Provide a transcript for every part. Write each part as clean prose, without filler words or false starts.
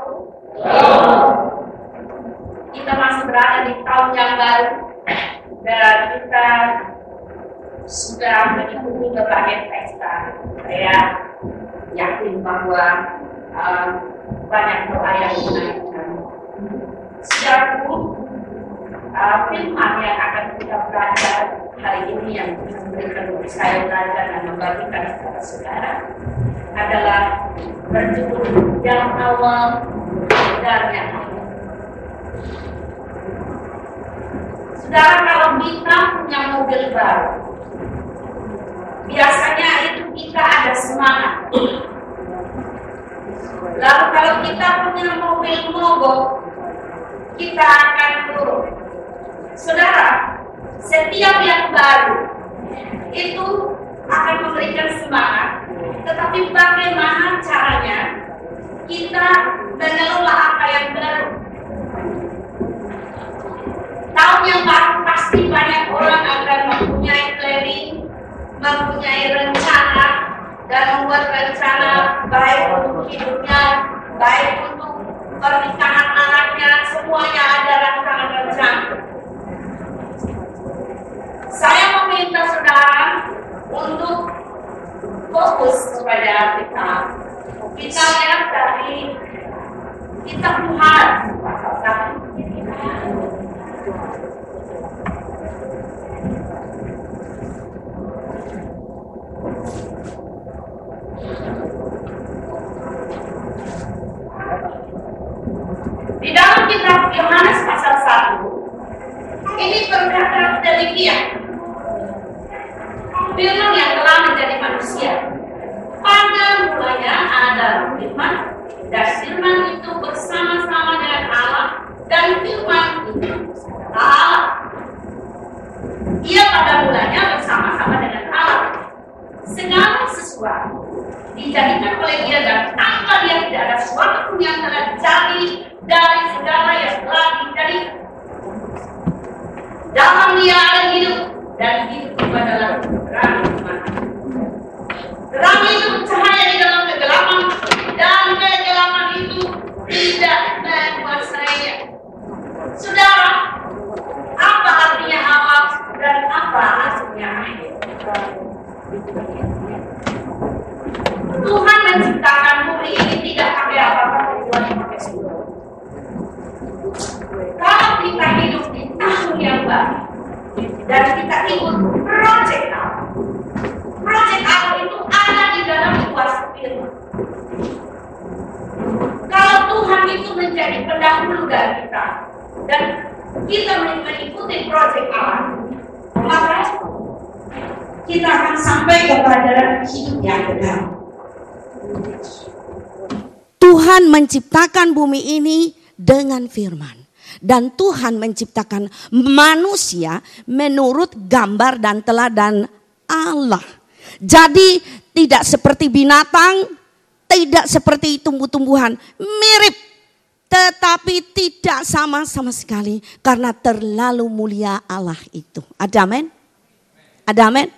Shalom. Kita masih berada di tahun yang baru dan kita sudah mengikuti berbagai pesta. Saya yakin bahwa banyak doa yang menaikkan. Sejauh firman yang akan kita belajar hari ini yang memberikan saya belajar dan membagikan kepada saudara adalah berjudul yang awal dan yang akhir. Saudara, kalau kita punya mobil baru, biasanya itu kita ada semangat. Lalu kalau kita punya mobil mogok, kita akan turun. Saudara, setiap yang baru itu akan memberikan semangat. Tetapi bagaimana caranya kita mengelola apa yang baru? Tahun yang baru pasti banyak orang akan mempunyai planning, mempunyai rencana, dan membuat rencana baik untuk hidupnya, baik untuk pernikahan anaknya, semuanya ada rencana-rencana. Saya meminta saudara untuk fokus kepada kita. Kita lihat dari kitab Tuhan, pasal 1. Di dalam kitab Yohanes pasal 1 ini berkata demikian, Firman yang telah menjadi manusia. Pada mulanya ada Firman, dan Firman itu bersama-sama dengan Allah, dan Firman itu Allah. Ia pada mulanya bersama-sama dengan Allah. Segala sesuatu dijadikan oleh Dia, dan tanpa Dia tidak ada sesuatu yang telah jadi dari segala yang telah jadi. Dalam Dia ada hidup, dan hidup itu adalah terang Tuhan. Terang itu cahaya di dalam kegelapan, dan kegelapan itu tidak menguasainya. Saudara, apa artinya awal dan apa artinya akhir? Tuhan menciptakan bumi ini tidak pakai apa-apa kecuali pakai surga. Kalau kita hidup di tahun yang baru dan kita ikut project Allah, project Allah itu ada di dalam kuasa Firman. Kalau Tuhan itu menjadi pendahulu dari kita dan kita mengikuti project Allah, maka kita akan sampai kepada hidup yang benar. Tuhan menciptakan bumi ini dengan firman, dan Tuhan menciptakan manusia menurut gambar dan teladan Allah. Jadi tidak seperti binatang, tidak seperti tumbuh-tumbuhan, mirip tetapi tidak sama sekali karena terlalu mulia Allah itu. Ada amin? Ada amin?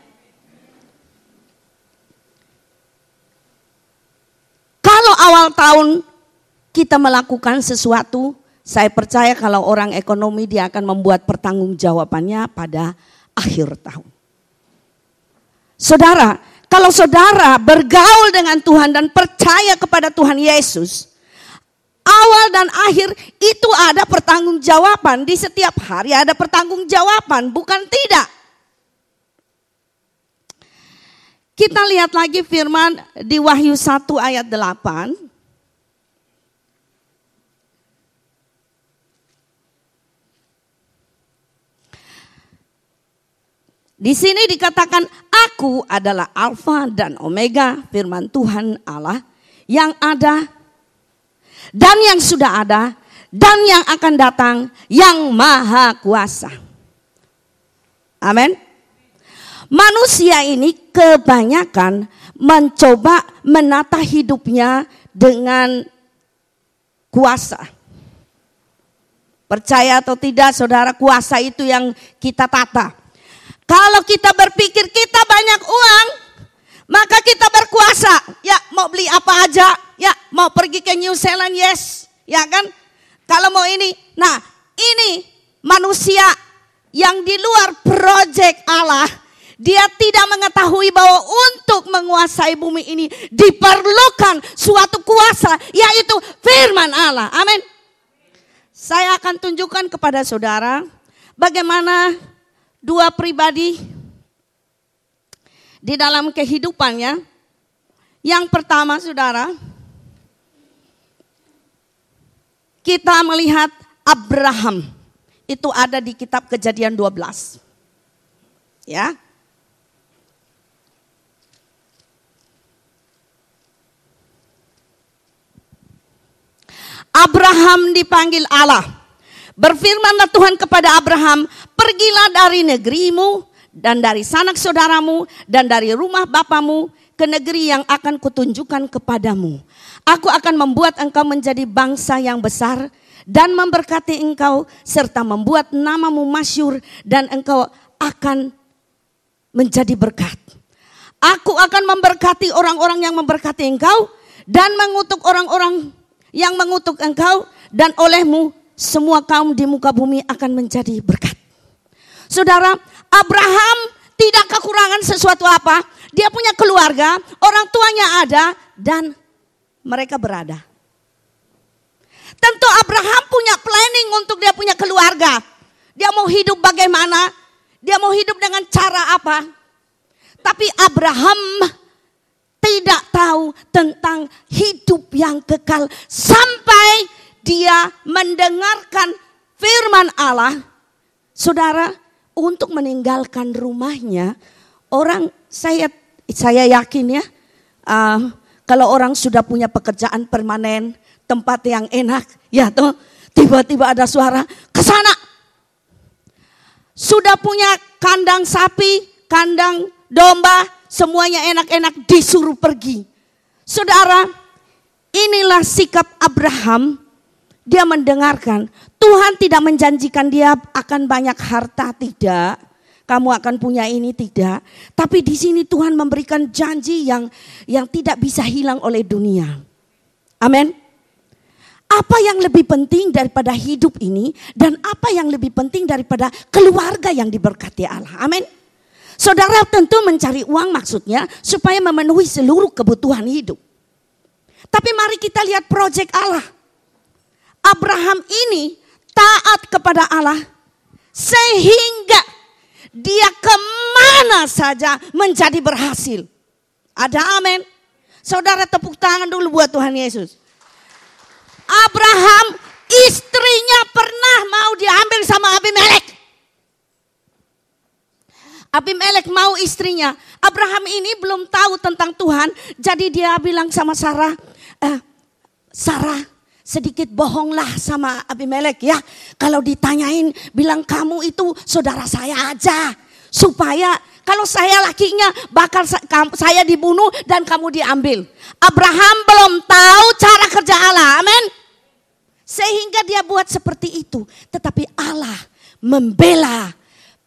Kalau awal tahun kita melakukan sesuatu, saya percaya kalau orang ekonomi dia akan membuat pertanggungjawabannya pada akhir tahun. Saudara, kalau saudara bergaul dengan Tuhan dan percaya kepada Tuhan Yesus, awal dan akhir itu ada pertanggungjawaban, di setiap hari ada pertanggungjawaban, bukan tidak. Kita lihat lagi firman di Wahyu 1 ayat 8. Di sini dikatakan, aku adalah Alfa dan Omega, firman Tuhan Allah, yang ada dan yang sudah ada dan yang akan datang, yang Maha Kuasa. Amin. Manusia ini kebanyakan mencoba menata hidupnya dengan kuasa. Percaya atau tidak saudara, kuasa itu yang kita tata. Kalau kita berpikir kita banyak uang, maka kita berkuasa. Ya, mau beli apa aja, ya, mau pergi ke New Zealand, yes. ya kan? Kalau mau ini, nah ini manusia yang di luar proyek Allah, dia tidak mengetahui bahwa untuk menguasai bumi ini diperlukan suatu kuasa, yaitu firman Allah. Amin. Saya akan tunjukkan kepada saudara bagaimana dua pribadi di dalam kehidupannya. Yang pertama saudara, kita melihat Abraham. Itu ada di kitab Kejadian 12. Ya. Abraham dipanggil Allah. Berfirmanlah Tuhan kepada Abraham, pergilah dari negerimu dan dari sanak saudaramu dan dari rumah bapamu ke negeri yang akan kutunjukkan kepadamu. Aku akan membuat engkau menjadi bangsa yang besar dan memberkati engkau serta membuat namamu masyhur dan engkau akan menjadi berkat. Aku akan memberkati orang-orang yang memberkati engkau dan mengutuk orang-orang yang mengutuk engkau, dan olehmu semua kaum di muka bumi akan menjadi berkat. Saudara, Abraham tidak kekurangan sesuatu apa. Dia punya keluarga, orang tuanya ada, dan mereka berada. Tentu Abraham punya planning untuk dia punya keluarga. Dia mau hidup bagaimana? Dia mau hidup dengan cara apa? Tapi Abraham tidak tahu tentang hidup yang kekal sampai dia mendengarkan firman Allah. Saudara, untuk meninggalkan rumahnya, orang saya yakin ya, kalau orang sudah punya pekerjaan permanen, tempat yang enak, ya toh, tiba-tiba ada suara ke sana. Sudah punya kandang sapi, kandang domba, semuanya enak-enak, disuruh pergi. Saudara, inilah sikap Abraham. Dia mendengarkan. Tuhan tidak menjanjikan dia akan banyak harta, tidak. Kamu akan punya ini, tidak. Tapi di sini Tuhan memberikan janji yang tidak bisa hilang oleh dunia. Amin. Apa yang lebih penting daripada hidup ini, dan apa yang lebih penting daripada keluarga yang diberkati Allah. Amin. Saudara tentu mencari uang maksudnya supaya memenuhi seluruh kebutuhan hidup. Tapi mari kita lihat proyek Allah. Abraham ini taat kepada Allah sehingga dia kemana saja menjadi berhasil. Ada amin. Saudara tepuk tangan dulu buat Tuhan Yesus. Abraham, istrinya pernah mau diambil sama Abimelek. Abimelek mau istrinya. Abraham ini belum tahu tentang Tuhan. Jadi dia bilang sama Sarah, Sarah sedikit bohonglah sama Abimelek ya. Kalau ditanyain bilang kamu itu saudara saya aja. Supaya kalau saya lakinya bakal saya dibunuh dan kamu diambil. Abraham belum tahu cara kerja Allah. Amin. Sehingga dia buat seperti itu. Tetapi Allah membela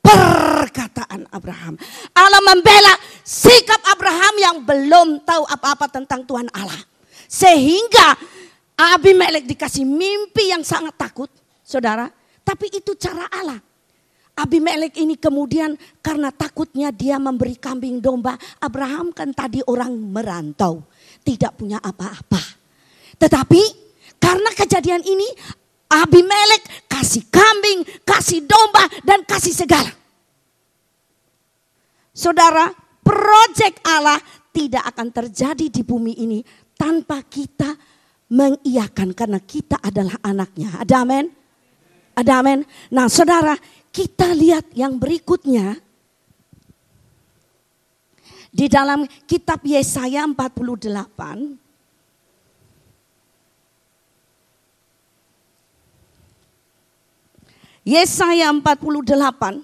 perkataan Abraham. Allah membela sikap Abraham yang belum tahu apa-apa tentang Tuhan Allah. Sehingga Abimelek dikasih mimpi yang sangat takut, saudara. Tapi itu cara Allah. Abimelek ini kemudian karena takutnya dia memberi kambing domba. Abraham kan tadi orang merantau, tidak punya apa-apa. Tetapi karena kejadian ini Abimelek kasih kambing, kasih domba, dan kasih segala. Saudara, proyek Allah tidak akan terjadi di bumi ini tanpa kita mengiyakan. Karena kita adalah anaknya. Ada amin? Ada amin? Nah saudara, kita lihat yang berikutnya. Di dalam kitab Yesaya 48. Yesaya 48,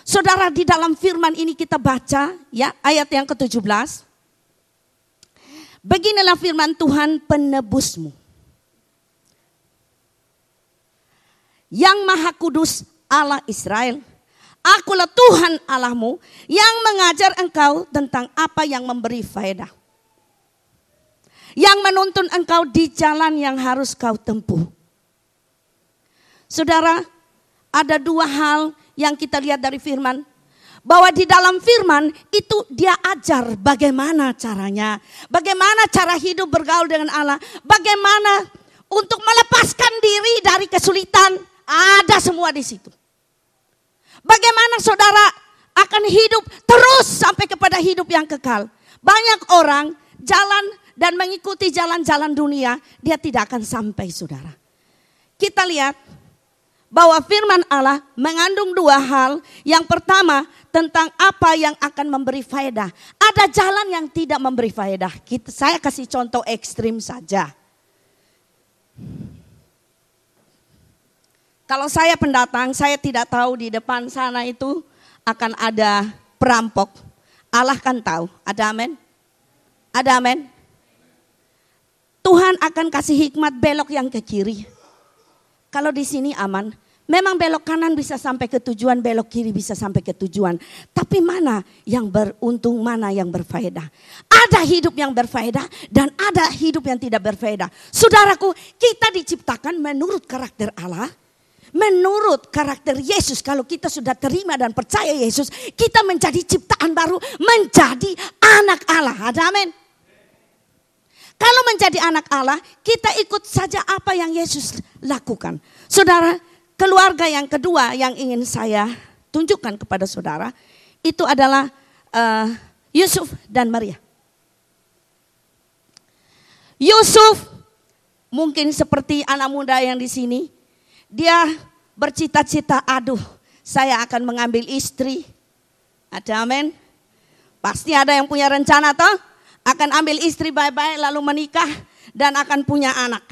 saudara di dalam firman ini kita baca ya ayat yang ke-17. Beginilah firman Tuhan penebusmu. Yang Maha Kudus Allah Israel, akulah Tuhan Allahmu yang mengajar engkau tentang apa yang memberi faedah. Yang menuntun engkau di jalan yang harus kau tempuh. Saudara, ada dua hal yang kita lihat dari firman. Bahwa di dalam firman itu dia ajar bagaimana caranya. Bagaimana cara hidup bergaul dengan Allah. Bagaimana untuk melepaskan diri dari kesulitan. Ada semua di situ. Bagaimana saudara akan hidup terus sampai kepada hidup yang kekal. Banyak orang jalan dan mengikuti jalan-jalan dunia. Dia tidak akan sampai saudara. Kita lihat bahwa firman Allah mengandung dua hal. Yang pertama tentang apa yang akan memberi faedah. Ada jalan yang tidak memberi faedah. Saya kasih contoh ekstrim saja. Kalau saya pendatang, saya tidak tahu di depan sana itu akan ada perampok. Allah kan tahu. Ada amin? Ada amin? Tuhan akan kasih hikmat belok yang ke kiri. Kalau di sini aman, memang belok kanan bisa sampai ke tujuan, belok kiri bisa sampai ke tujuan. Tapi mana yang beruntung, mana yang berfaedah? Ada hidup yang berfaedah dan ada hidup yang tidak berfaedah. Saudaraku, kita diciptakan menurut karakter Allah. Menurut karakter Yesus, kalau kita sudah terima dan percaya Yesus, kita menjadi ciptaan baru, menjadi anak Allah. Ada amin? Kalau menjadi anak Allah, kita ikut saja apa yang Yesus lakukan. Saudara, keluarga yang kedua yang ingin saya tunjukkan kepada saudara, itu adalah Yusuf dan Maria. Yusuf mungkin seperti anak muda yang di sini. Dia bercita-cita, aduh saya akan mengambil istri. Ada amin? Pasti ada yang punya rencana toh. Akan ambil istri baik-baik lalu menikah dan akan punya anak.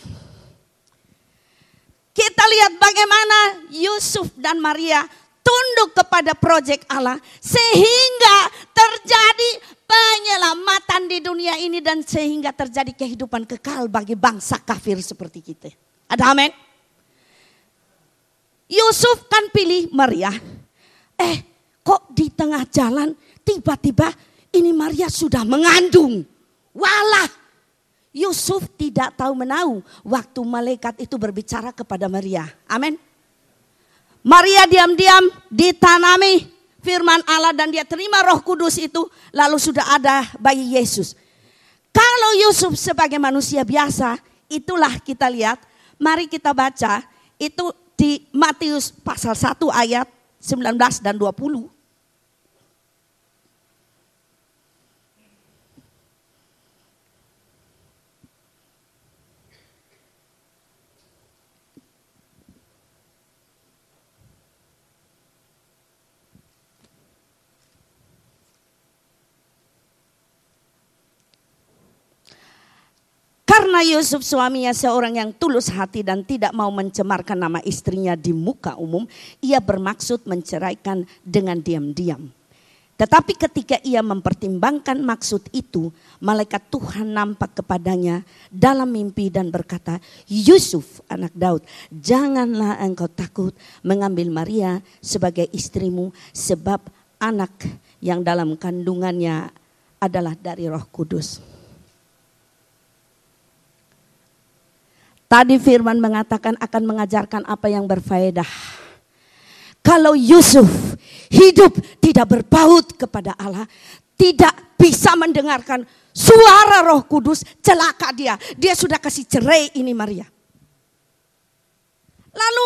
Kita lihat bagaimana Yusuf dan Maria tunduk kepada proyek Allah. Sehingga terjadi penyelamatan di dunia ini dan sehingga terjadi kehidupan kekal bagi bangsa kafir seperti kita. Ada amin? Yusuf kan pilih Maria. Kok di tengah jalan tiba-tiba ini Maria sudah mengandung. Walah, Yusuf tidak tahu menahu waktu malaikat itu berbicara kepada Maria. Amin. Maria diam-diam ditanami firman Allah dan dia terima Roh Kudus itu, lalu sudah ada bayi Yesus. Kalau Yusuf sebagai manusia biasa, itulah kita lihat. Mari kita baca itu di Matius pasal 1 ayat 19 dan 20. Karena Yusuf suaminya seorang yang tulus hati dan tidak mau mencemarkan nama istrinya di muka umum, ia bermaksud menceraikan dengan diam-diam. Tetapi ketika ia mempertimbangkan maksud itu, malaikat Tuhan nampak kepadanya dalam mimpi dan berkata, Yusuf anak Daud, janganlah engkau takut mengambil Maria sebagai istrimu, sebab anak yang dalam kandungannya adalah dari Roh Kudus. Tadi firman mengatakan akan mengajarkan apa yang berfaedah. Kalau Yusuf hidup tidak berpaut kepada Allah, tidak bisa mendengarkan suara Roh Kudus, celaka dia. Dia sudah kasih cerai ini Maria. Lalu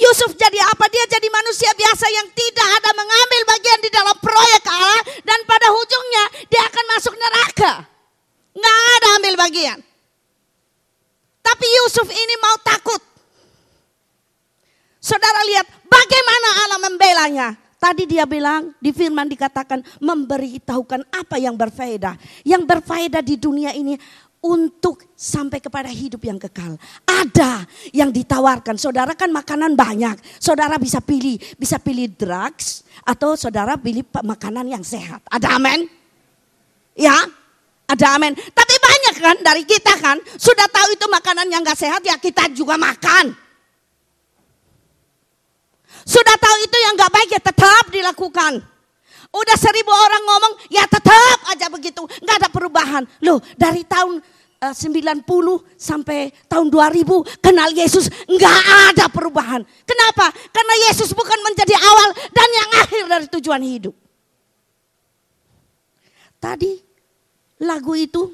Yusuf jadi apa? Dia jadi manusia biasa yang tidak ada mengambil bagian di dalam proyek Allah. Dan pada ujungnya dia akan masuk neraka. Nggak ada ambil bagian. Tapi Yusuf ini mau takut. Saudara lihat bagaimana Allah membelanya. Tadi dia bilang di firman dikatakan memberitahukan apa yang berfaedah. Yang berfaedah di dunia ini untuk sampai kepada hidup yang kekal. Ada yang ditawarkan. Saudara kan makanan banyak. Saudara bisa pilih. Bisa pilih drugs atau saudara pilih makanan yang sehat. Ada amin? Ya? Ada amin. Tapi banyak kan dari kita kan sudah tahu itu makanan yang gak sehat ya kita juga makan. Sudah tahu itu yang gak baik ya tetap dilakukan. Udah 1000 orang ngomong ya tetap aja begitu. Gak ada perubahan. Loh dari tahun 90 sampai tahun 2000 kenal Yesus nggak ada perubahan. Kenapa? Karena Yesus bukan menjadi awal dan yang akhir dari tujuan hidup. Tadi lagu itu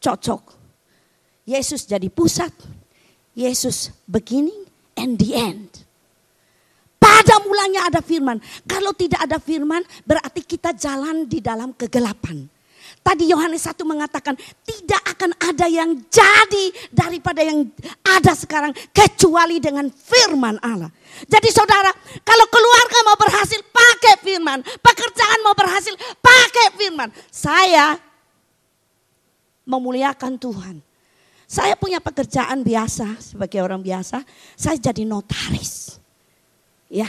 cocok. Yesus jadi pusat, Yesus beginning and the end. Pada mulanya ada firman. Kalau tidak ada firman berarti kita jalan di dalam kegelapan. Tadi Yohanes 1 mengatakan tidak akan ada yang jadi daripada yang ada sekarang kecuali dengan firman Allah. Jadi saudara, kalau keluarga mau berhasil pakai firman, pekerjaan mau berhasil pakai firman. Saya memuliakan Tuhan. Saya punya pekerjaan biasa sebagai orang biasa, saya jadi notaris. Ya.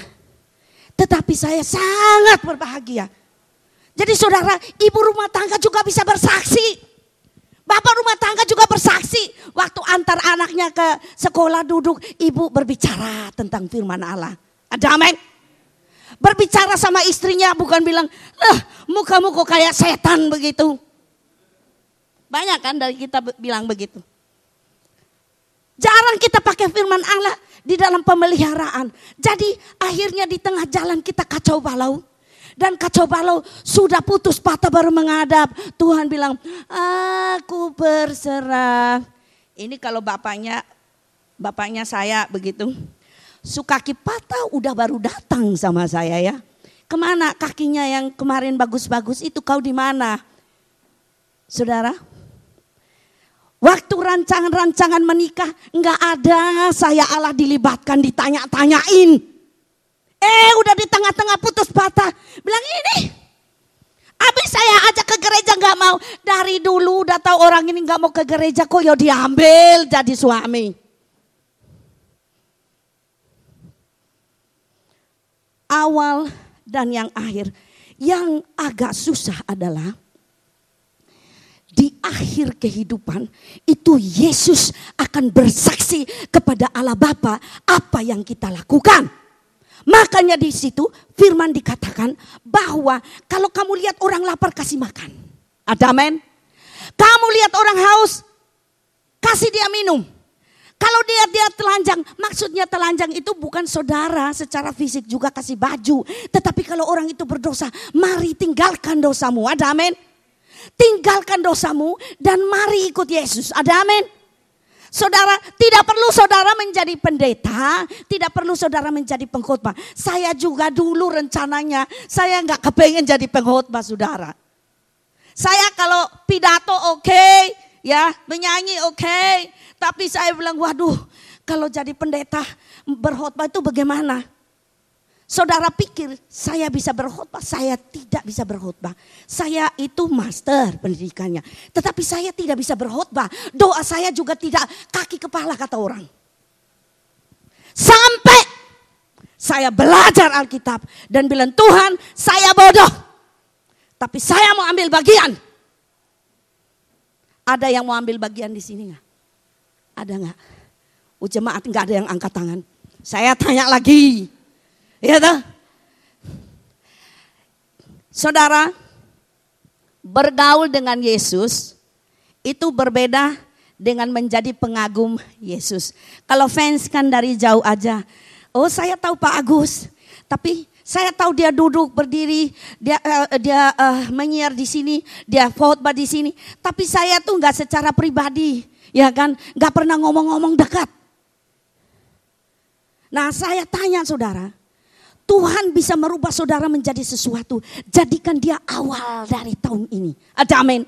Tetapi saya sangat berbahagia. Jadi saudara, ibu rumah tangga juga bisa bersaksi. Bapak rumah tangga juga bersaksi. Waktu antar anaknya ke sekolah duduk, ibu berbicara tentang firman Allah. Ada amin? Berbicara sama istrinya bukan bilang, mukamu kok kayak setan begitu. Banyak kan dari kita bilang begitu. Jarang kita pakai firman Allah di dalam pemeliharaan. Jadi akhirnya di tengah jalan kita kacau balau. Dan kacau balau sudah putus patah baru menghadap. Tuhan bilang, aku berserah. Ini kalau bapaknya saya begitu. Su kaki patah udah baru datang sama saya ya. Kemana kakinya yang kemarin bagus-bagus itu kau di mana? Saudara, waktu rancangan-rancangan menikah enggak ada saya Allah dilibatkan ditanya-tanyain. Udah di tengah-tengah putus patah. Bilang ini, habis saya ajak ke gereja gak mau. Dari dulu udah tahu orang ini gak mau ke gereja kok ya diambil jadi suami. Awal dan yang akhir. Yang agak susah adalah di akhir kehidupan itu Yesus akan bersaksi kepada Allah Bapa apa yang kita lakukan. Makanya di situ firman dikatakan bahwa kalau kamu lihat orang lapar kasih makan. Ada amin? Kamu lihat orang haus kasih dia minum. Kalau dia telanjang, maksudnya telanjang itu bukan saudara secara fisik juga kasih baju. Tetapi kalau orang itu berdosa, mari tinggalkan dosamu. Ada amin? Tinggalkan dosamu dan mari ikut Yesus. Ada amin? Saudara, tidak perlu saudara menjadi pendeta, tidak perlu saudara menjadi pengkhotbah. Saya juga dulu rencananya, saya gak kepengen jadi pengkhotbah saudara. Saya kalau pidato oke, ya menyanyi oke, tapi saya bilang waduh kalau jadi pendeta berkhotbah itu bagaimana? Saudara pikir saya bisa berkhotbah, saya tidak bisa berkhotbah. Saya itu master pendidikannya. Tetapi saya tidak bisa berkhotbah. Doa saya juga tidak kaki kepala kata orang. Sampai saya belajar Alkitab dan bilang Tuhan saya bodoh. Tapi saya mau ambil bagian. Ada yang mau ambil bagian di sini gak? Ada gak? Jemaat gak ada yang angkat tangan. Saya tanya lagi. Ya toh? Saudara, bergaul dengan Yesus itu berbeda dengan menjadi pengagum Yesus. Kalau fans kan dari jauh aja. Oh, saya tahu Pak Agus, tapi saya tahu dia duduk berdiri, dia menyiar di sini, dia khotbah di sini. Tapi saya tuh nggak secara pribadi, ya kan? Nggak pernah ngomong-ngomong dekat. Nah, saya tanya saudara. Tuhan bisa merubah saudara menjadi sesuatu. Jadikan dia awal dari tahun ini. Ada amin.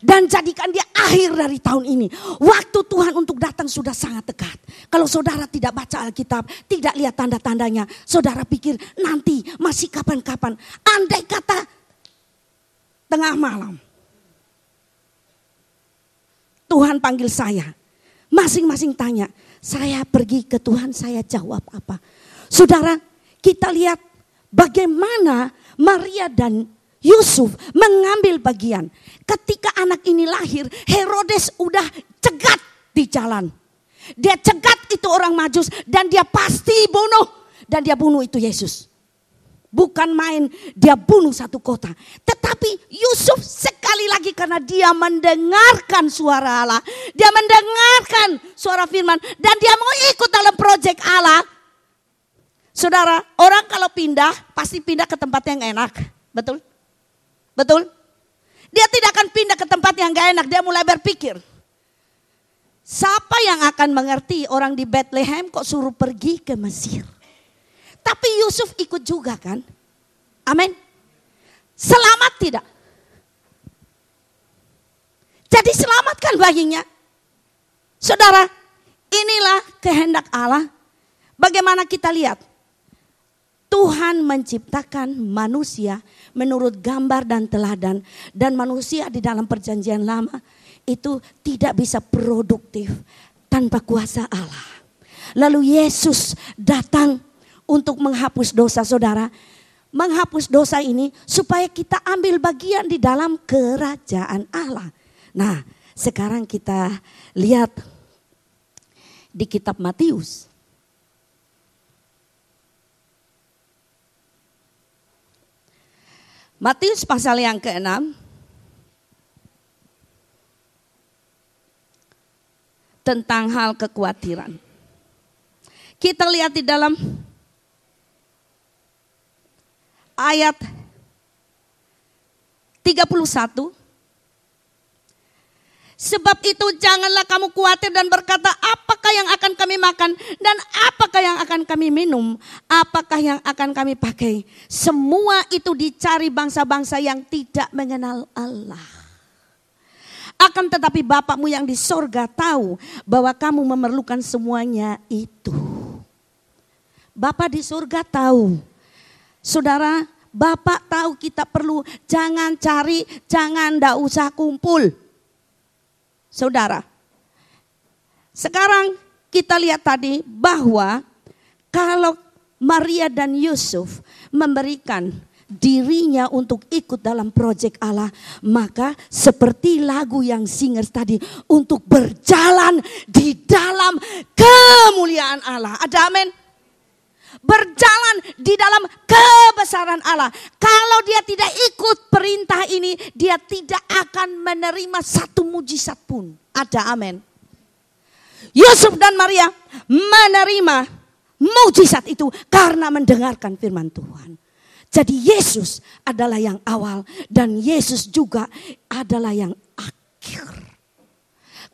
Dan jadikan dia akhir dari tahun ini. Waktu Tuhan untuk datang sudah sangat dekat. Kalau saudara tidak baca Alkitab, tidak lihat tanda-tandanya, saudara pikir nanti masih kapan-kapan. Andai kata tengah malam. Tuhan panggil saya. Masing-masing tanya. Saya pergi ke Tuhan, saya jawab apa? Saudara, kita lihat bagaimana Maria dan Yusuf mengambil bagian. Ketika anak ini lahir, Herodes udah cegat di jalan. Dia cegat itu orang Majus dan dia pasti bunuh. Dan dia bunuh itu Yesus. bukan main, dia bunuh satu kota. Tetapi Yusuf sekali lagi karena dia mendengarkan suara Allah, dia mendengarkan suara firman dan dia mau ikut dalam proyek Allah. Saudara, orang kalau pindah pasti pindah ke tempat yang enak, betul? Betul? Dia tidak akan pindah ke tempat yang gak enak, dia mulai berpikir. Siapa yang akan mengerti orang di Bethlehem kok suruh pergi ke Mesir? Tapi Yusuf ikut juga kan? Amin. Selamat tidak? Jadi selamatkan baginya. Saudara, inilah kehendak Allah. Bagaimana kita lihat? Tuhan menciptakan manusia menurut gambar dan teladan, dan manusia di dalam perjanjian lama itu tidak bisa produktif tanpa kuasa Allah. Lalu Yesus datang untuk menghapus dosa, saudara. Menghapus dosa ini supaya kita ambil bagian di dalam kerajaan Allah. Nah, sekarang kita lihat di kitab Matius. Matius pasal yang ke-6 tentang hal kekhawatiran. Kita lihat di dalam ayat 31. Sebab itu janganlah kamu khawatir dan berkata, apakah yang akan kami makan dan apakah yang akan kami minum, apakah yang akan kami pakai. Semua itu dicari bangsa-bangsa yang tidak mengenal Allah. Akan tetapi Bapamu yang di sorga tahu bahwa kamu memerlukan semuanya itu. Bapa di sorga tahu. Saudara, Bapa tahu kita perlu, jangan cari, jangan ndak usah kumpul. Saudara, sekarang kita lihat tadi bahwa kalau Maria dan Yusuf memberikan dirinya untuk ikut dalam proyek Allah, maka seperti lagu yang singers tadi, untuk berjalan di dalam kemuliaan Allah. Ada amin? Berjalan di dalam kebesaran Allah. Kalau dia tidak ikut perintah ini, dia tidak akan menerima satu mujizat pun. Ada amin. Yusuf dan Maria menerima mujizat itu karena mendengarkan firman Tuhan. Jadi Yesus adalah yang awal dan Yesus juga adalah yang akhir.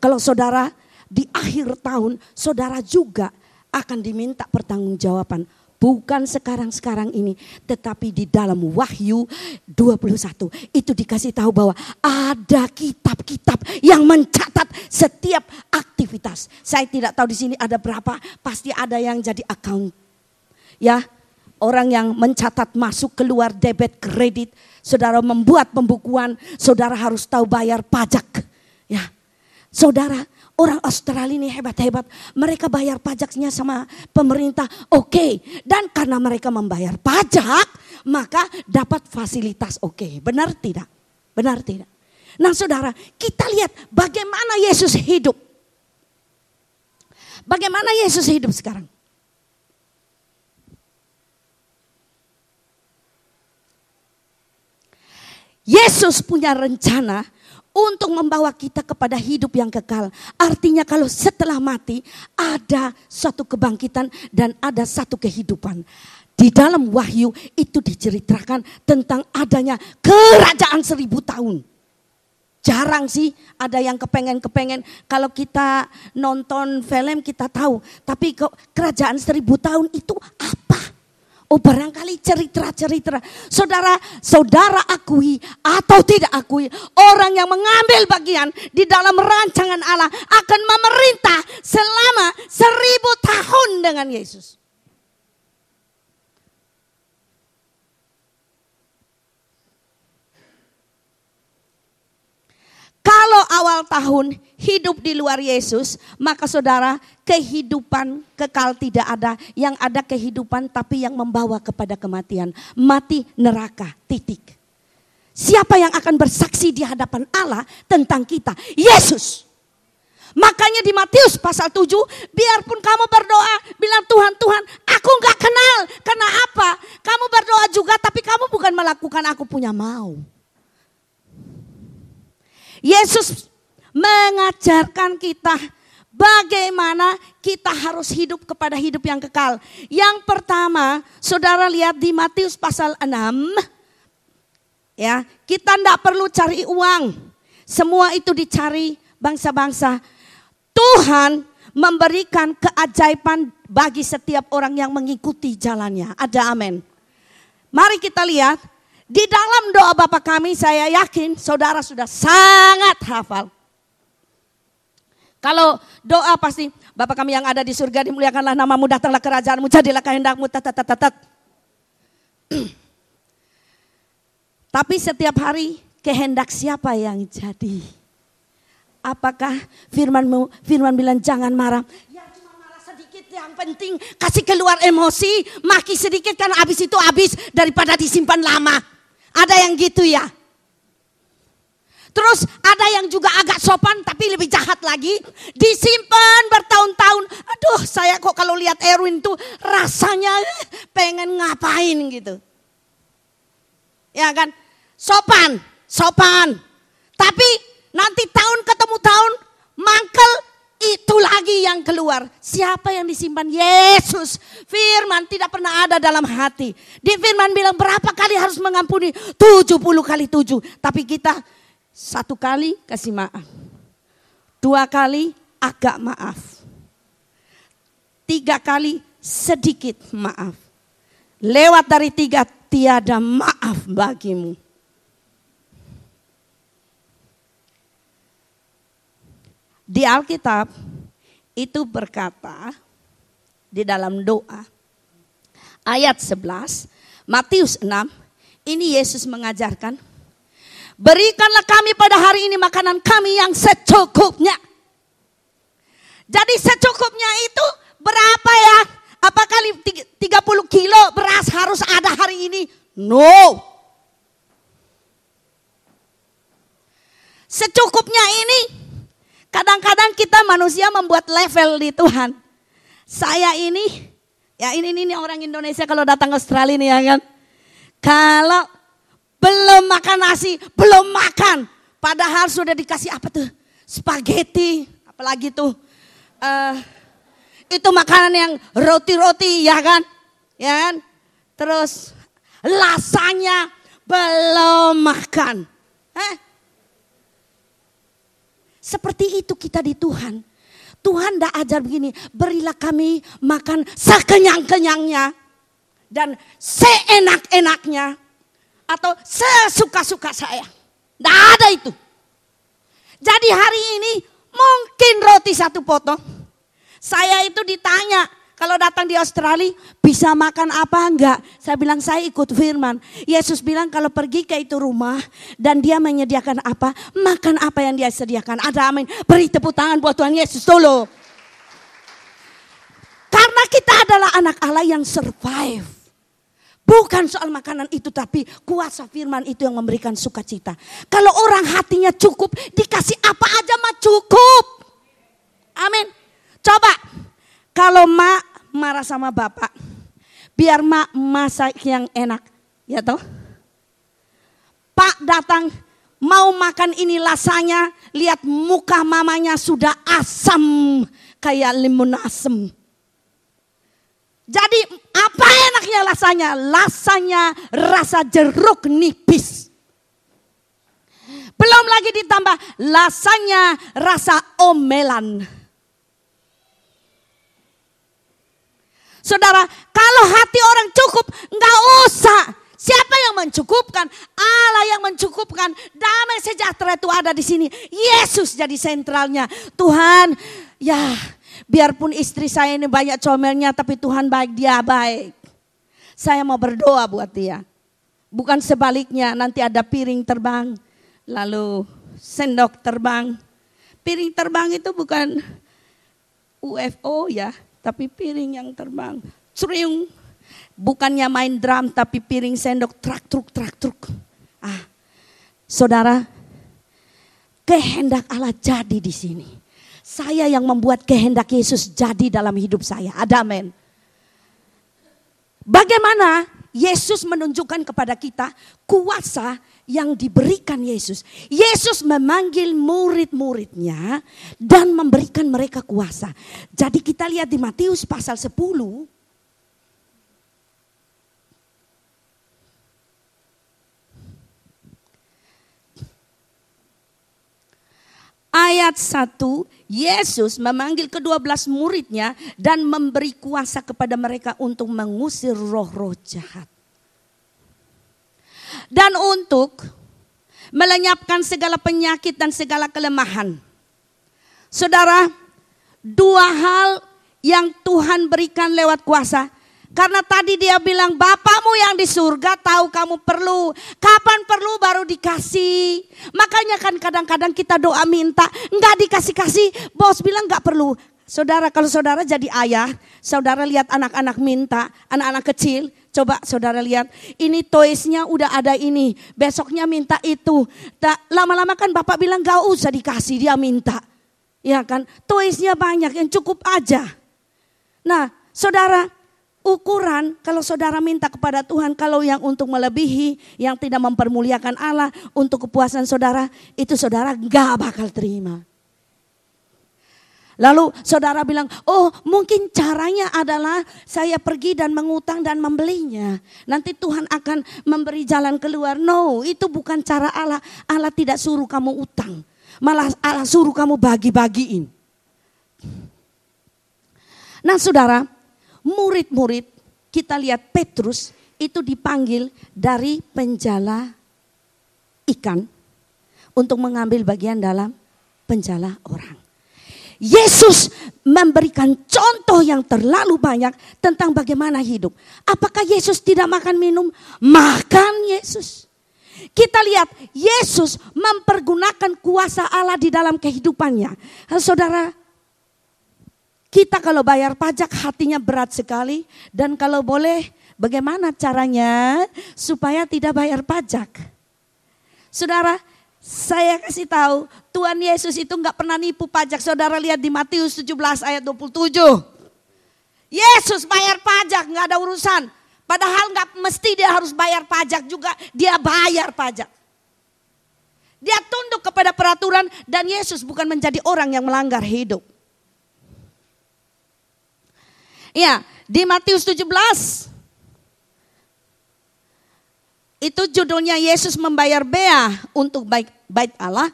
Kalau saudara di akhir tahun, saudara juga akan diminta pertanggungjawaban, bukan sekarang-sekarang ini, tetapi di dalam Wahyu 21 itu dikasih tahu bahwa ada kitab-kitab yang mencatat setiap aktivitas. Saya tidak tahu di sini ada berapa, pasti ada yang jadi account. Ya, orang yang mencatat masuk keluar debit kredit, saudara membuat pembukuan, saudara harus tahu bayar pajak. Ya. Saudara, orang Australia ini hebat-hebat, mereka bayar pajaknya sama pemerintah, oke. Dan karena mereka membayar pajak, maka dapat fasilitas oke. Benar tidak? Benar tidak? Nah saudara, kita lihat bagaimana Yesus hidup. Bagaimana Yesus hidup sekarang? Yesus punya rencana untuk membawa kita kepada hidup yang kekal. Artinya kalau setelah mati ada suatu kebangkitan dan ada satu kehidupan. Di dalam Wahyu itu diceritakan tentang adanya kerajaan 1000 tahun. Jarang sih ada yang kepengen-kepengen. Kalau kita nonton film kita tahu. Tapi kerajaan 1000 tahun itu apa? Oh, barangkali cerita-cerita. Saudara, saudara akui atau tidak akui, orang yang mengambil bagian di dalam rancangan Allah akan memerintah selama 1000 tahun dengan Yesus. Kalau awal tahun hidup di luar Yesus, maka saudara kehidupan kekal tidak ada. Yang ada kehidupan tapi yang membawa kepada kematian. Mati neraka, titik. Siapa yang akan bersaksi di hadapan Allah tentang kita? Yesus. Makanya di Matius pasal 7, biarpun kamu berdoa, bilang Tuhan, Tuhan, aku nggak kenal. Karena apa? Kamu berdoa juga tapi kamu bukan melakukan aku punya mau. Yesus mengajarkan kita bagaimana kita harus hidup kepada hidup yang kekal. Yang pertama, saudara lihat di Matius pasal 6. Ya, kita tidak perlu cari uang. Semua itu dicari bangsa-bangsa. Tuhan memberikan keajaiban bagi setiap orang yang mengikuti jalannya. Ada amin. Mari kita lihat. Di dalam doa Bapa Kami, saya yakin saudara sudah sangat hafal. Kalau doa pasti, Bapa Kami yang ada di surga, dimuliakanlah namamu, datanglah kerajaanmu, jadilah kehendakmu, tat. Tapi setiap hari kehendak siapa yang jadi? Apakah firmanmu, firman bilang jangan marah. Ya cuma marah sedikit yang penting, kasih keluar emosi, maki sedikit kan habis itu habis daripada disimpan lama. Ada yang gitu ya. Terus ada yang juga agak sopan tapi lebih jahat lagi. Disimpan bertahun-tahun. Aduh, saya kok kalau lihat Erwin tuh rasanya pengen ngapain gitu. Ya kan? Sopan, sopan. Tapi nanti tahun ketemu tahun mangkel itu lagi yang keluar. Siapa yang disimpan? Yesus. Firman tidak pernah ada dalam hati. Di firman bilang berapa kali harus mengampuni? 70 kali 7. Tapi kita 1 kali kasih maaf. 2 kali agak maaf. 3 kali sedikit maaf. Lewat dari 3 tiada maaf bagimu. Di Alkitab itu berkata di dalam doa ayat 11 Matius 6 ini Yesus mengajarkan, berikanlah kami pada hari ini makanan kami yang secukupnya. Jadi secukupnya itu berapa ya? Apakah 30 kilo beras harus ada hari ini? No. Secukupnya ini. Kadang-kadang kita manusia membuat level di Tuhan. Saya ini, ya ini orang Indonesia kalau datang ke Australia nih ya kan. Kalau belum makan nasi, belum makan. Padahal sudah dikasih apa tuh? Spaghetti, apalagi tuh. Itu makanan yang roti-roti ya kan. Ya kan? Terus lasanya belum makan. Seperti itu kita di Tuhan. Tuhan tidak ajar begini, berilah kami makan sekenyang-kenyangnya dan seenak-enaknya atau sesuka-suka saya. Tidak ada itu. Jadi hari ini mungkin roti 1 potong. Saya itu ditanya kalau datang di Australia bisa makan apa enggak. Saya bilang saya ikut firman. Yesus bilang kalau pergi ke itu rumah dan dia menyediakan apa, makan apa yang dia sediakan. Ada amin. Beri tepuk tangan buat Tuhan Yesus dulu. Karena kita adalah anak Allah yang survive. Bukan soal makanan itu tapi kuasa firman itu yang memberikan sukacita. Kalau orang hatinya cukup dikasih apa aja mah cukup. Amin. Coba kalau mak marah sama bapak, biar mak masak yang enak, ya toh. Pak datang mau makan ini rasanya, lihat muka mamanya sudah asam kayak limun asam. Jadi apa enaknya rasanya? Rasanya rasa jeruk nipis. Belum lagi ditambah rasanya rasa omelan. Saudara, kalau hati orang cukup, enggak usah. Siapa yang mencukupkan? Allah yang mencukupkan. Damai sejahtera itu ada di sini. Yesus jadi sentralnya. Tuhan, ya biarpun istri saya ini banyak comelnya, tapi Tuhan baik, dia baik. Saya mau berdoa buat dia. Bukan sebaliknya, nanti ada piring terbang, lalu sendok terbang. Piring terbang itu bukan UFO ya. Tapi piring yang terbang, ceriung, bukannya main drum tapi piring sendok trak truk. Saudara, kehendak Allah jadi di sini. Saya yang membuat kehendak Yesus jadi dalam hidup saya. Ada amin. Bagaimana Yesus menunjukkan kepada kita kuasa yang diberikan Yesus. Yesus memanggil murid-muridnya dan memberikan mereka kuasa. Jadi kita lihat di Matius pasal 10. Ayat 1, Yesus memanggil ke-12 muridnya dan memberi kuasa kepada mereka untuk mengusir roh-roh jahat. Dan untuk melenyapkan segala penyakit dan segala kelemahan. Saudara, dua hal yang Tuhan berikan lewat kuasa. Karena tadi dia bilang, Bapamu yang di surga tahu kamu perlu. Kapan perlu baru dikasih. Makanya kan kadang-kadang kita doa minta, enggak dikasih-kasih. Bos bilang enggak perlu. Saudara, kalau saudara jadi ayah, saudara lihat anak-anak minta, anak-anak kecil. Coba saudara lihat, ini toysnya udah ada ini. Besoknya minta itu. Lama-lama kan bapak bilang enggak usah dikasih, dia minta. Ya kan, toysnya banyak, yang cukup aja. Nah, saudara. Ukuran kalau saudara minta kepada Tuhan, kalau yang untuk melebihi, yang tidak mempermuliakan Allah untuk kepuasan saudara, itu saudara gak bakal terima. Lalu saudara bilang, oh mungkin caranya adalah saya pergi dan mengutang dan membelinya. Nanti Tuhan akan memberi jalan keluar. No, itu bukan cara Allah. Allah tidak suruh kamu utang, malah Allah suruh kamu bagi-bagiin. Nah saudara, murid-murid, kita lihat Petrus itu dipanggil dari penjala ikan untuk mengambil bagian dalam penjala orang. Yesus memberikan contoh yang terlalu banyak tentang bagaimana hidup. Apakah Yesus tidak makan minum? Makan Yesus. Kita lihat Yesus mempergunakan kuasa Allah di dalam kehidupannya. Saudara, kita kalau bayar pajak hatinya berat sekali, dan kalau boleh bagaimana caranya supaya tidak bayar pajak. Saudara, saya kasih tahu Tuhan Yesus itu gak pernah nipu pajak. Saudara lihat di Matius 17 ayat 27. Yesus bayar pajak gak ada urusan. Padahal gak mesti dia harus bayar pajak juga, dia bayar pajak. Dia tunduk kepada peraturan dan Yesus bukan menjadi orang yang melanggar hidup. Ya, di Matius 17, itu judulnya Yesus membayar bea untuk bait Allah.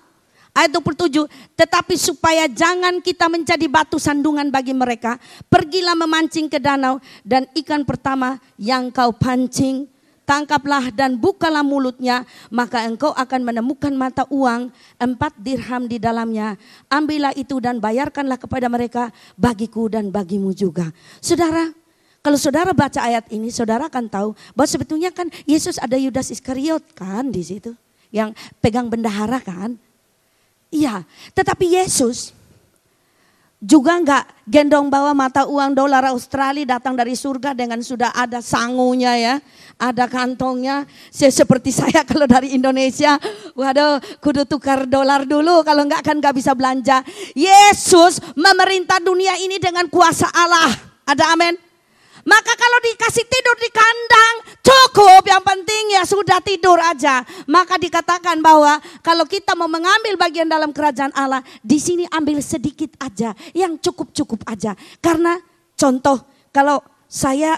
Ayat 27, tetapi supaya jangan kita menjadi batu sandungan bagi mereka, pergilah memancing ke danau dan ikan pertama yang kau pancing, tangkaplah dan bukalah mulutnya, maka engkau akan menemukan mata uang 4 dirham di dalamnya. Ambillah itu dan bayarkanlah kepada mereka, bagiku dan bagimu juga. Saudara, kalau saudara baca ayat ini, saudara akan tahu bahwa sebetulnya kan Yesus ada Yudas Iskariot kan di situ, yang pegang bendahara kan. Iya, tetapi Yesus juga enggak gendong bawa mata uang dolar Australia datang dari surga dengan sudah ada sangunya ya. Ada kantongnya. Seperti saya kalau dari Indonesia, waduh kudu tukar dolar dulu. Kalau enggak kan enggak bisa belanja. Yesus memerintah dunia ini dengan kuasa Allah. Ada amin. Maka kalau dikasih tidur di kandang cukup, yang penting ya sudah tidur aja. Maka dikatakan bahwa kalau kita mau mengambil bagian dalam kerajaan Allah, di sini ambil sedikit aja, yang cukup-cukup aja. Karena contoh, kalau saya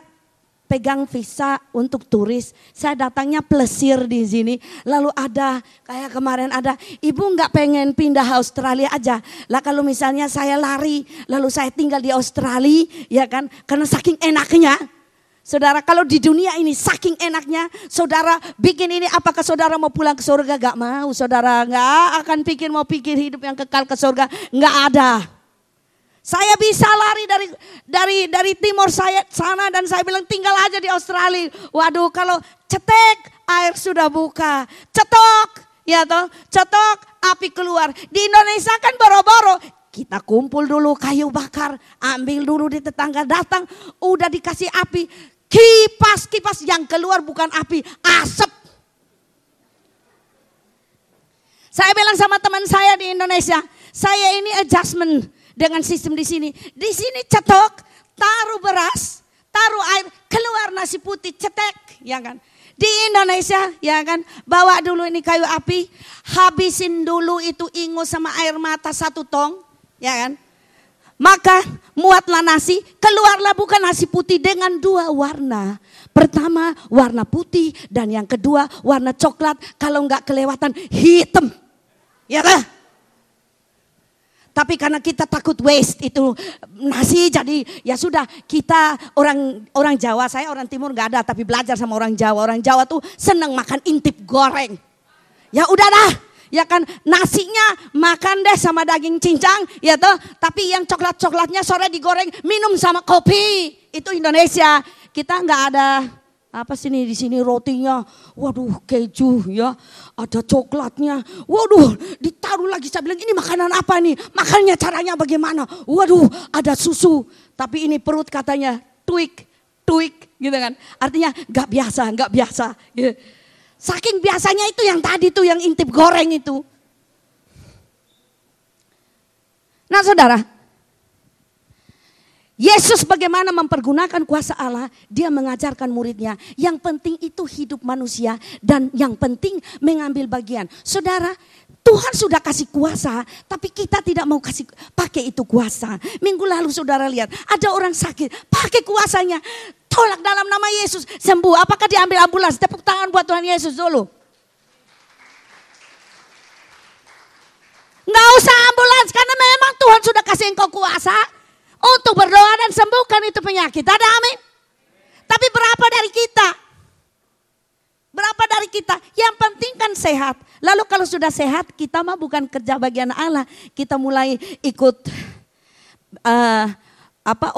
pegang visa untuk turis, saya datangnya plesir di sini. Lalu ada, kayak kemarin ada, ibu gak pengen pindah Australia aja. Lah kalau misalnya saya lari, lalu saya tinggal di Australia, ya kan? Karena saking enaknya. Saudara, kalau di dunia ini saking enaknya, saudara bikin ini, apakah saudara mau pulang ke surga? Gak mau, saudara gak akan pikir mau pikir hidup yang kekal ke surga. Gak ada. Saya bisa lari dari timur saya sana dan saya bilang tinggal aja di Australia. Waduh, kalau cetek air sudah buka, cetok ya toh, cetok api keluar. Di Indonesia kan boro-boro kita kumpul dulu kayu bakar, ambil dulu di tetangga, datang udah dikasih api, kipas yang keluar bukan api, asap. Saya bilang sama teman saya di Indonesia, saya ini adjustment dengan sistem di sini. Di sini cetok, taruh beras, taruh air, keluar nasi putih, cetek, ya kan? Di Indonesia, ya kan, bawa dulu ini kayu api, habisin dulu itu ingus sama air mata 1 tong, ya kan? Maka muatlah nasi, keluarlah bukan nasi putih dengan 2 warna. Pertama warna putih dan yang kedua warna coklat, kalau enggak kelewatan hitam. Ya kan? Tapi karena kita takut waste itu nasi, jadi ya sudah, kita orang Jawa, saya orang Timur nggak ada tapi belajar sama orang Jawa. Orang Jawa tuh seneng makan intip goreng. Ya udah dah, ya kan, nasinya makan deh sama daging cincang, ya toh. Tapi yang coklat-coklatnya sore digoreng, minum sama kopi. Itu Indonesia. Kita nggak ada apa sih nih, di sini rotinya, waduh keju ya, ada coklatnya, waduh ditaruh lagi, saya bilang ini makanan apa nih, makannya caranya bagaimana, waduh ada susu, tapi ini perut katanya tuik, tuik gitu kan, artinya nggak biasa, gitu. Saking biasanya itu yang tadi tuh, yang intip goreng itu. Nah saudara, Yesus bagaimana mempergunakan kuasa Allah, dia mengajarkan muridnya. Yang penting itu hidup manusia dan yang penting mengambil bagian. Saudara, Tuhan sudah kasih kuasa, tapi kita tidak mau kasih pakai itu kuasa. Minggu lalu saudara lihat, ada orang sakit, pakai kuasanya, tolak dalam nama Yesus, sembuh. Apakah diambil ambulans? Tepuk tangan buat Tuhan Yesus dulu. Nggak usah ambulans, karena memang Tuhan sudah kasih engkau kuasa untuk berdoa dan sembuhkan itu penyakit. Ada amin? Tapi berapa dari kita? Berapa dari kita? Yang penting kan sehat. Lalu kalau sudah sehat, kita mah bukan kerja bagian Allah. Kita mulai ikut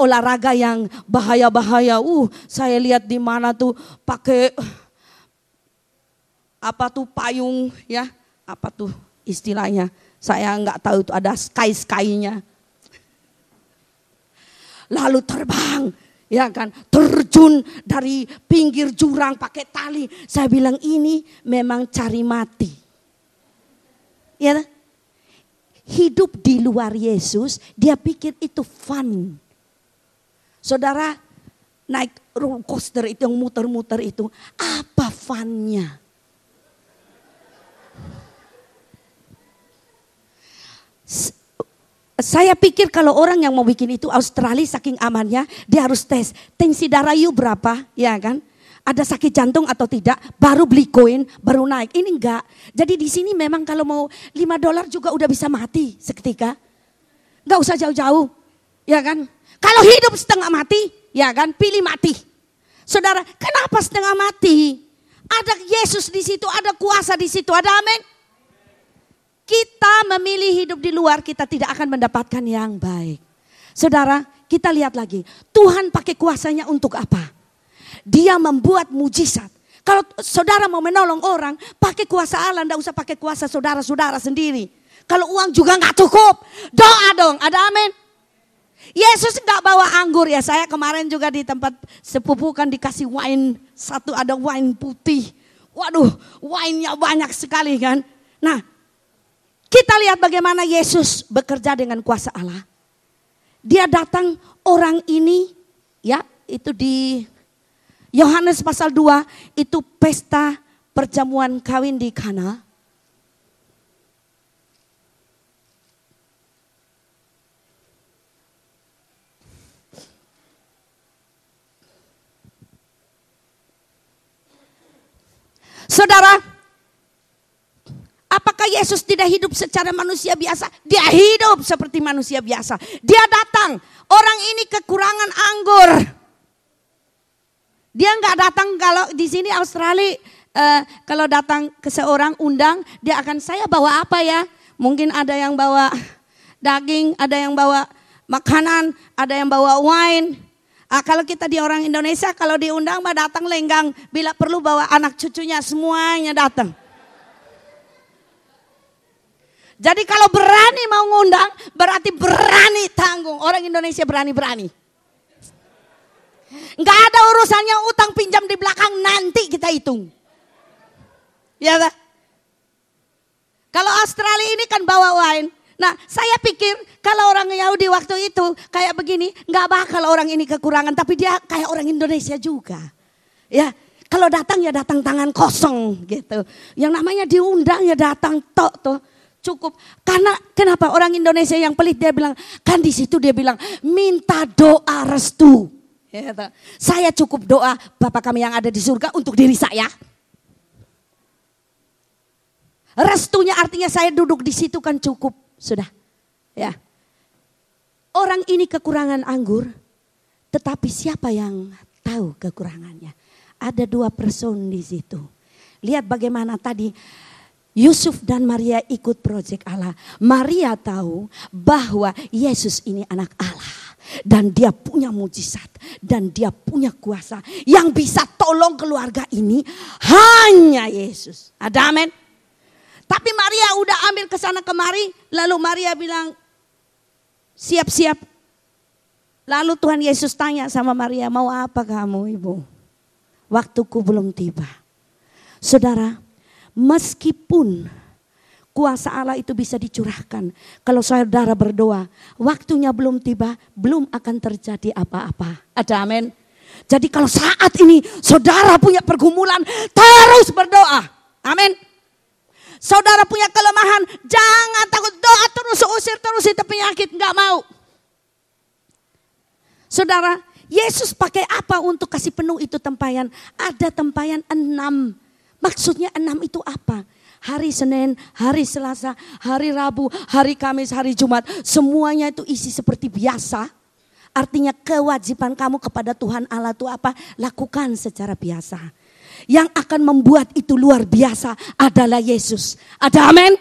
olahraga yang bahaya-bahaya. Saya lihat di mana tuh pakai payung, ya? Apa tuh istilahnya? Saya nggak tahu itu, ada sky-nya. Lalu terbang, ya kan, terjun dari pinggir jurang pakai tali. Saya bilang ini memang cari mati. Ya, hidup di luar Yesus, dia pikir itu fun. Saudara, naik roller coaster itu yang muter-muter itu, apa funnya? Saya pikir kalau orang yang mau bikin itu Australia, saking amannya dia harus tes tensi darah you berapa, ya kan? Ada sakit jantung atau tidak, baru beli koin, baru naik. Ini enggak. Jadi di sini memang kalau mau $5 juga udah bisa mati seketika. Enggak usah jauh-jauh, ya kan? Kalau hidup setengah mati, ya kan? Pilih mati. Saudara, kenapa setengah mati? Ada Yesus di situ, ada kuasa di situ, ada amin. Kita memilih hidup di luar, kita tidak akan mendapatkan yang baik. Saudara, kita lihat lagi. Tuhan pakai kuasanya untuk apa? Dia membuat mujizat. Kalau saudara mau menolong orang, pakai kuasa Allah, enggak usah pakai kuasa saudara-saudara sendiri. Kalau uang juga enggak cukup, doa dong, ada amin. Yesus enggak bawa anggur ya, saya kemarin juga di tempat sepupu kan dikasih wine, satu ada wine putih. Waduh, wine-nya banyak sekali kan. Nah, kita lihat bagaimana Yesus bekerja dengan kuasa Allah. Dia datang, orang ini, ya itu di Yohanes pasal 2, itu pesta perjamuan kawin di Kana. Saudara, apakah Yesus tidak hidup secara manusia biasa? Dia hidup seperti manusia biasa. Dia datang, orang ini kekurangan anggur. Dia nggak datang, kalau di sini Australia, kalau datang ke seorang undang, dia akan, saya bawa apa ya? Mungkin ada yang bawa daging, ada yang bawa makanan, ada yang bawa wine. Kalau kita di orang Indonesia, kalau diundang mah datang lenggang, bila perlu bawa anak cucunya, semuanya datang. Jadi kalau berani mau ngundang, berarti berani tanggung. Orang Indonesia berani-berani. Enggak ada urusannya utang pinjam di belakang, nanti kita hitung. Ya kan? Kalau Australia ini kan bawa wine. Nah, saya pikir Kalau orang Yahudi waktu itu kayak begini, nggak bakal orang ini kekurangan. Tapi dia kayak orang Indonesia juga. Ya, kalau datang ya datang tangan kosong gitu. Yang namanya diundang ya datang tok tuh. Cukup, karena kenapa orang Indonesia yang pelit dia bilang, kan di situ dia bilang minta doa restu. Gitu. Saya cukup doa Bapa kami yang ada di surga untuk diri saya. Restunya artinya saya duduk di situ kan cukup, sudah. Ya. Orang ini kekurangan anggur, tetapi siapa yang tahu kekurangannya? Ada dua person di situ. Lihat bagaimana tadi Yusuf dan Maria ikut proyek Allah. Maria tahu bahwa Yesus ini anak Allah. Dan dia punya mujizat. Dan dia punya kuasa. Yang bisa tolong keluarga ini hanya Yesus. Ada amin? Tapi Maria udah ambil ke sana kemari. Lalu Maria bilang siap-siap. Lalu Tuhan Yesus tanya sama Maria, mau apa kamu ibu? Waktuku belum tiba. Saudara, meskipun kuasa Allah itu bisa dicurahkan, kalau saudara berdoa, waktunya belum tiba, belum akan terjadi apa-apa. Ada amin? Jadi kalau saat ini saudara punya pergumulan, terus berdoa. Amin. Saudara punya kelemahan, jangan takut, doa terus, usir terus itu penyakit, nggak mau. Saudara, Yesus pakai apa untuk kasih penuh itu tempayan? Ada tempayan 6. Maksudnya 6 itu apa? Hari Senin, hari Selasa, hari Rabu, hari Kamis, hari Jumat. Semuanya itu isi seperti biasa. Artinya kewajiban kamu kepada Tuhan Allah itu apa? Lakukan secara biasa. Yang akan membuat itu luar biasa adalah Yesus. Ada amin?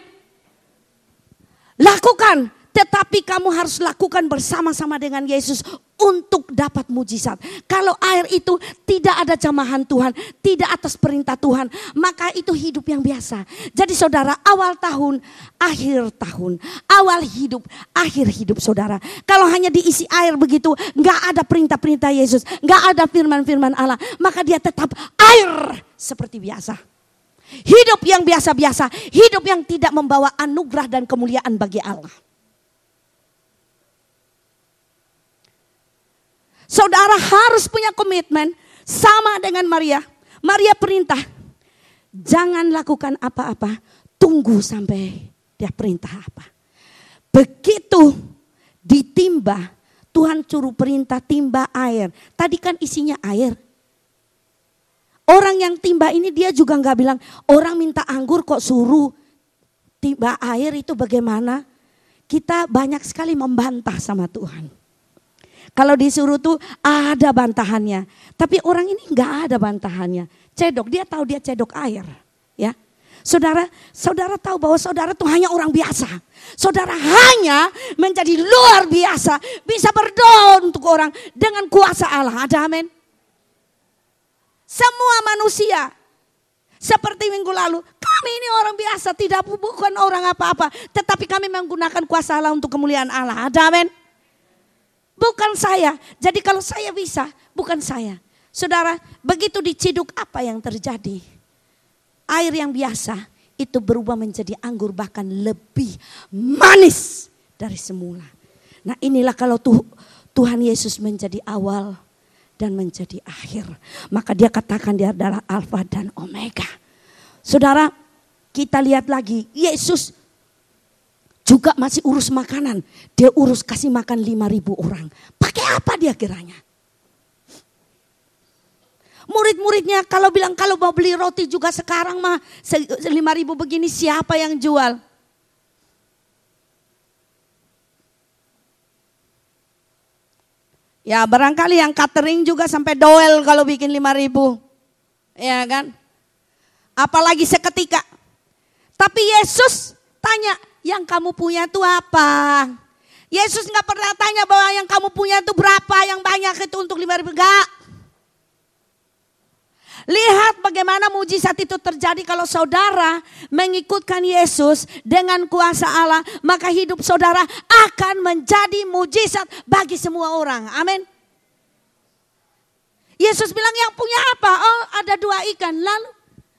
Lakukan. Tetapi kamu harus lakukan bersama-sama dengan Yesus untuk dapat mujizat. Kalau air itu tidak ada jamahan Tuhan, tidak atas perintah Tuhan, maka itu hidup yang biasa. Jadi saudara, awal tahun, awal hidup, akhir hidup saudara. Kalau hanya diisi air begitu, nggak ada perintah-perintah Yesus, nggak ada firman-firman Allah, maka dia tetap air seperti biasa. Hidup yang biasa-biasa, hidup yang tidak membawa anugerah dan kemuliaan bagi Allah. Saudara harus punya komitmen sama dengan Maria. Maria perintah, jangan lakukan apa-apa, tunggu sampai dia perintah apa. Begitu ditimba, Tuhan suruh perintah timba air. Tadi kan isinya air. Orang yang timba ini dia juga nggak bilang, orang minta anggur kok suruh timba air itu bagaimana? Kita banyak sekali membantah sama Tuhan. Kalau disuruh tuh ada bantahannya. Tapi orang ini enggak ada bantahannya. Cedok, dia tahu dia cedok air. Ya, saudara tahu bahwa saudara tuh hanya orang biasa. Saudara hanya menjadi luar biasa. Bisa berdoa untuk orang dengan kuasa Allah. Ada amin? Semua manusia. Seperti minggu lalu, kami ini orang biasa. Bukan orang apa-apa. Tetapi kami menggunakan kuasa Allah untuk kemuliaan Allah. Ada amin? Bukan saya. Jadi kalau saya bisa, bukan saya. Saudara, begitu diciduk apa yang terjadi? Air yang biasa itu berubah menjadi anggur bahkan lebih manis dari semula. Nah inilah kalau Tuhan Yesus menjadi awal dan menjadi akhir. Maka dia katakan dia adalah Alfa dan Omega. Saudara, kita lihat lagi Yesus juga masih urus makanan. Dia urus kasih makan 5.000 orang. Pakai apa dia kiranya? Murid-muridnya kalau bilang kalau mau beli roti juga sekarang mah 5.000 begini siapa yang jual? Ya barangkali yang catering juga sampai doel kalau bikin 5.000. Ya kan? Apalagi seketika. Tapi Yesus tanya, yang kamu punya itu apa? Yesus gak pernah tanya bahwa yang kamu punya itu berapa, yang banyak itu untuk 5.000, enggak. Lihat bagaimana mujizat itu terjadi kalau saudara mengikutkan Yesus dengan kuasa Allah, maka hidup saudara akan menjadi mujizat bagi semua orang. Amin. Yesus bilang yang punya apa? Oh ada 2 ikan, lalu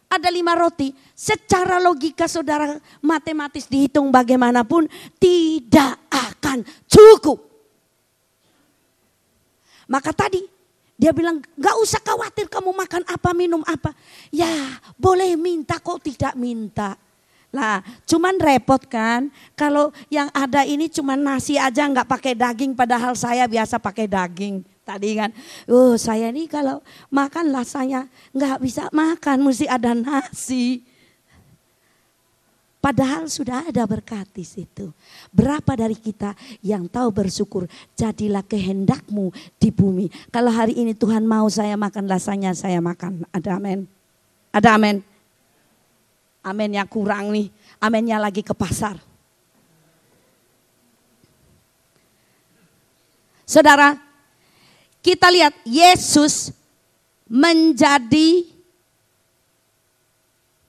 ada 5 roti. Secara logika saudara matematis dihitung bagaimanapun tidak akan Tuhan cukup. Maka tadi dia bilang, gak usah khawatir kamu makan apa, minum apa. Ya boleh minta kok tidak minta. Lah, cuman repot kan kalau yang ada ini cuman nasi aja nggak pakai daging, padahal saya biasa pakai daging. Tadi kan, saya ini kalau makan rasanya nggak bisa makan, mesti ada nasi. Padahal sudah ada berkat di situ. Berapa dari kita yang tahu bersyukur, jadilah kehendakmu di bumi. Kalau hari ini Tuhan mau saya makan rasanya, saya makan. Ada amin? Ada amin? Aminnya kurang nih, aminnya lagi ke pasar. Saudara, kita lihat Yesus menjadi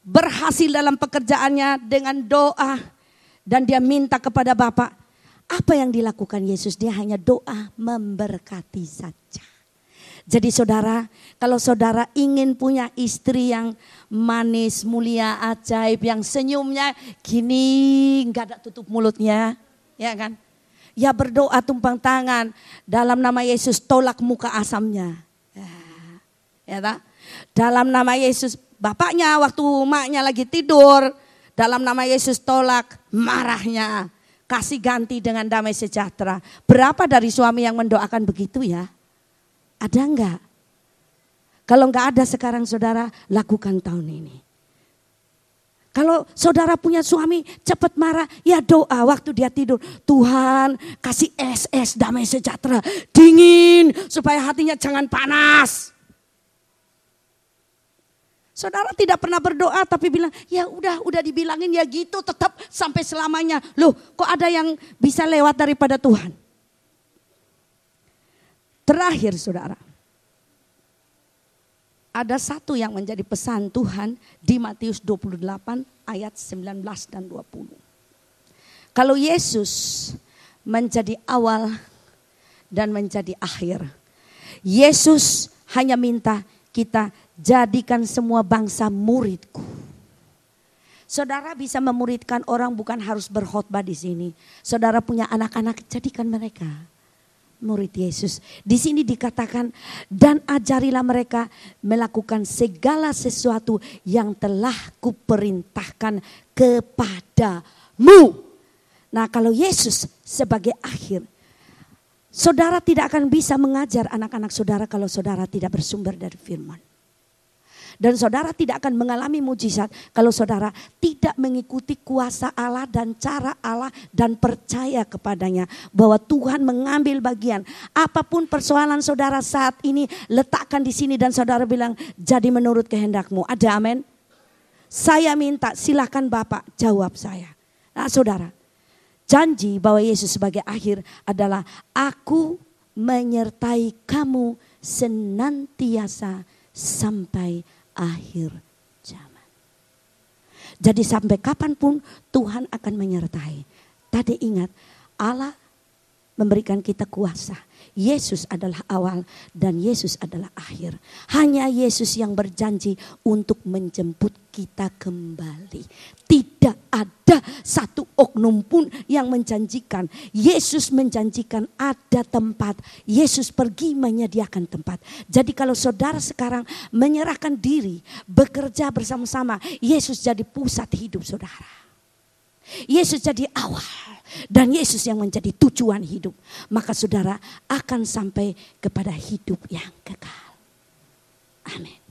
berhasil dalam pekerjaannya dengan doa. Dan dia minta kepada Bapa. Apa yang dilakukan Yesus? Dia hanya doa memberkati saja. Jadi saudara, kalau saudara ingin punya istri yang manis, mulia, ajaib, yang senyumnya gini, nggak ada tutup mulutnya, ya kan? Ya berdoa tumpang tangan dalam nama Yesus, tolak muka asamnya, ya tak? Dalam nama Yesus, bapaknya waktu maknya lagi tidur, dalam nama Yesus tolak marahnya, kasih ganti dengan damai sejahtera. Berapa dari suami yang mendoakan begitu ya? Ada enggak? Kalau enggak ada sekarang saudara, lakukan tahun ini. Kalau saudara punya suami cepat marah, ya doa waktu dia tidur. Tuhan kasih es damai sejahtera, dingin supaya hatinya jangan panas. Saudara tidak pernah berdoa tapi bilang, ya udah dibilangin ya gitu tetap sampai selamanya. Loh, kok ada yang bisa lewat daripada Tuhan? Terakhir saudara, ada satu yang menjadi pesan Tuhan di Matius 28 ayat 19 dan 20. Kalau Yesus menjadi awal dan menjadi akhir. Yesus hanya minta kita jadikan semua bangsa muridku. Saudara bisa memuridkan orang bukan harus berkhotbah di sini. Saudara punya anak-anak, jadikan mereka murid Yesus. Di sini dikatakan, dan ajarilah mereka melakukan segala sesuatu yang telah kuperintahkan kepadamu. Nah, kalau Yesus sebagai akhir, saudara tidak akan bisa mengajar anak-anak saudara kalau saudara tidak bersumber dari firman. Dan saudara tidak akan mengalami mujizat kalau saudara tidak mengikuti kuasa Allah dan cara Allah dan percaya kepadanya. Bahwa Tuhan mengambil bagian. Apapun persoalan saudara saat ini, letakkan di sini dan saudara bilang, jadi menurut kehendakmu. Ada amin? Saya minta, silakan Bapak jawab saya. Nah saudara, janji bahwa Yesus sebagai akhir adalah aku menyertai kamu senantiasa sampai akhir zaman. Jadi sampai kapanpun Tuhan akan menyertai. Tadi ingat, Allah memberikan kita kuasa. Yesus adalah awal dan Yesus adalah akhir. Hanya Yesus yang berjanji untuk menjemput kita kembali. Tidak ada satu oknum pun yang menjanjikan. Yesus menjanjikan ada tempat. Yesus pergi menyediakan tempat. Jadi kalau saudara sekarang menyerahkan diri, bekerja bersama-sama, Yesus jadi pusat hidup saudara. Yesus jadi awal dan Yesus yang menjadi tujuan hidup. Maka saudara akan sampai kepada hidup yang kekal. Amin.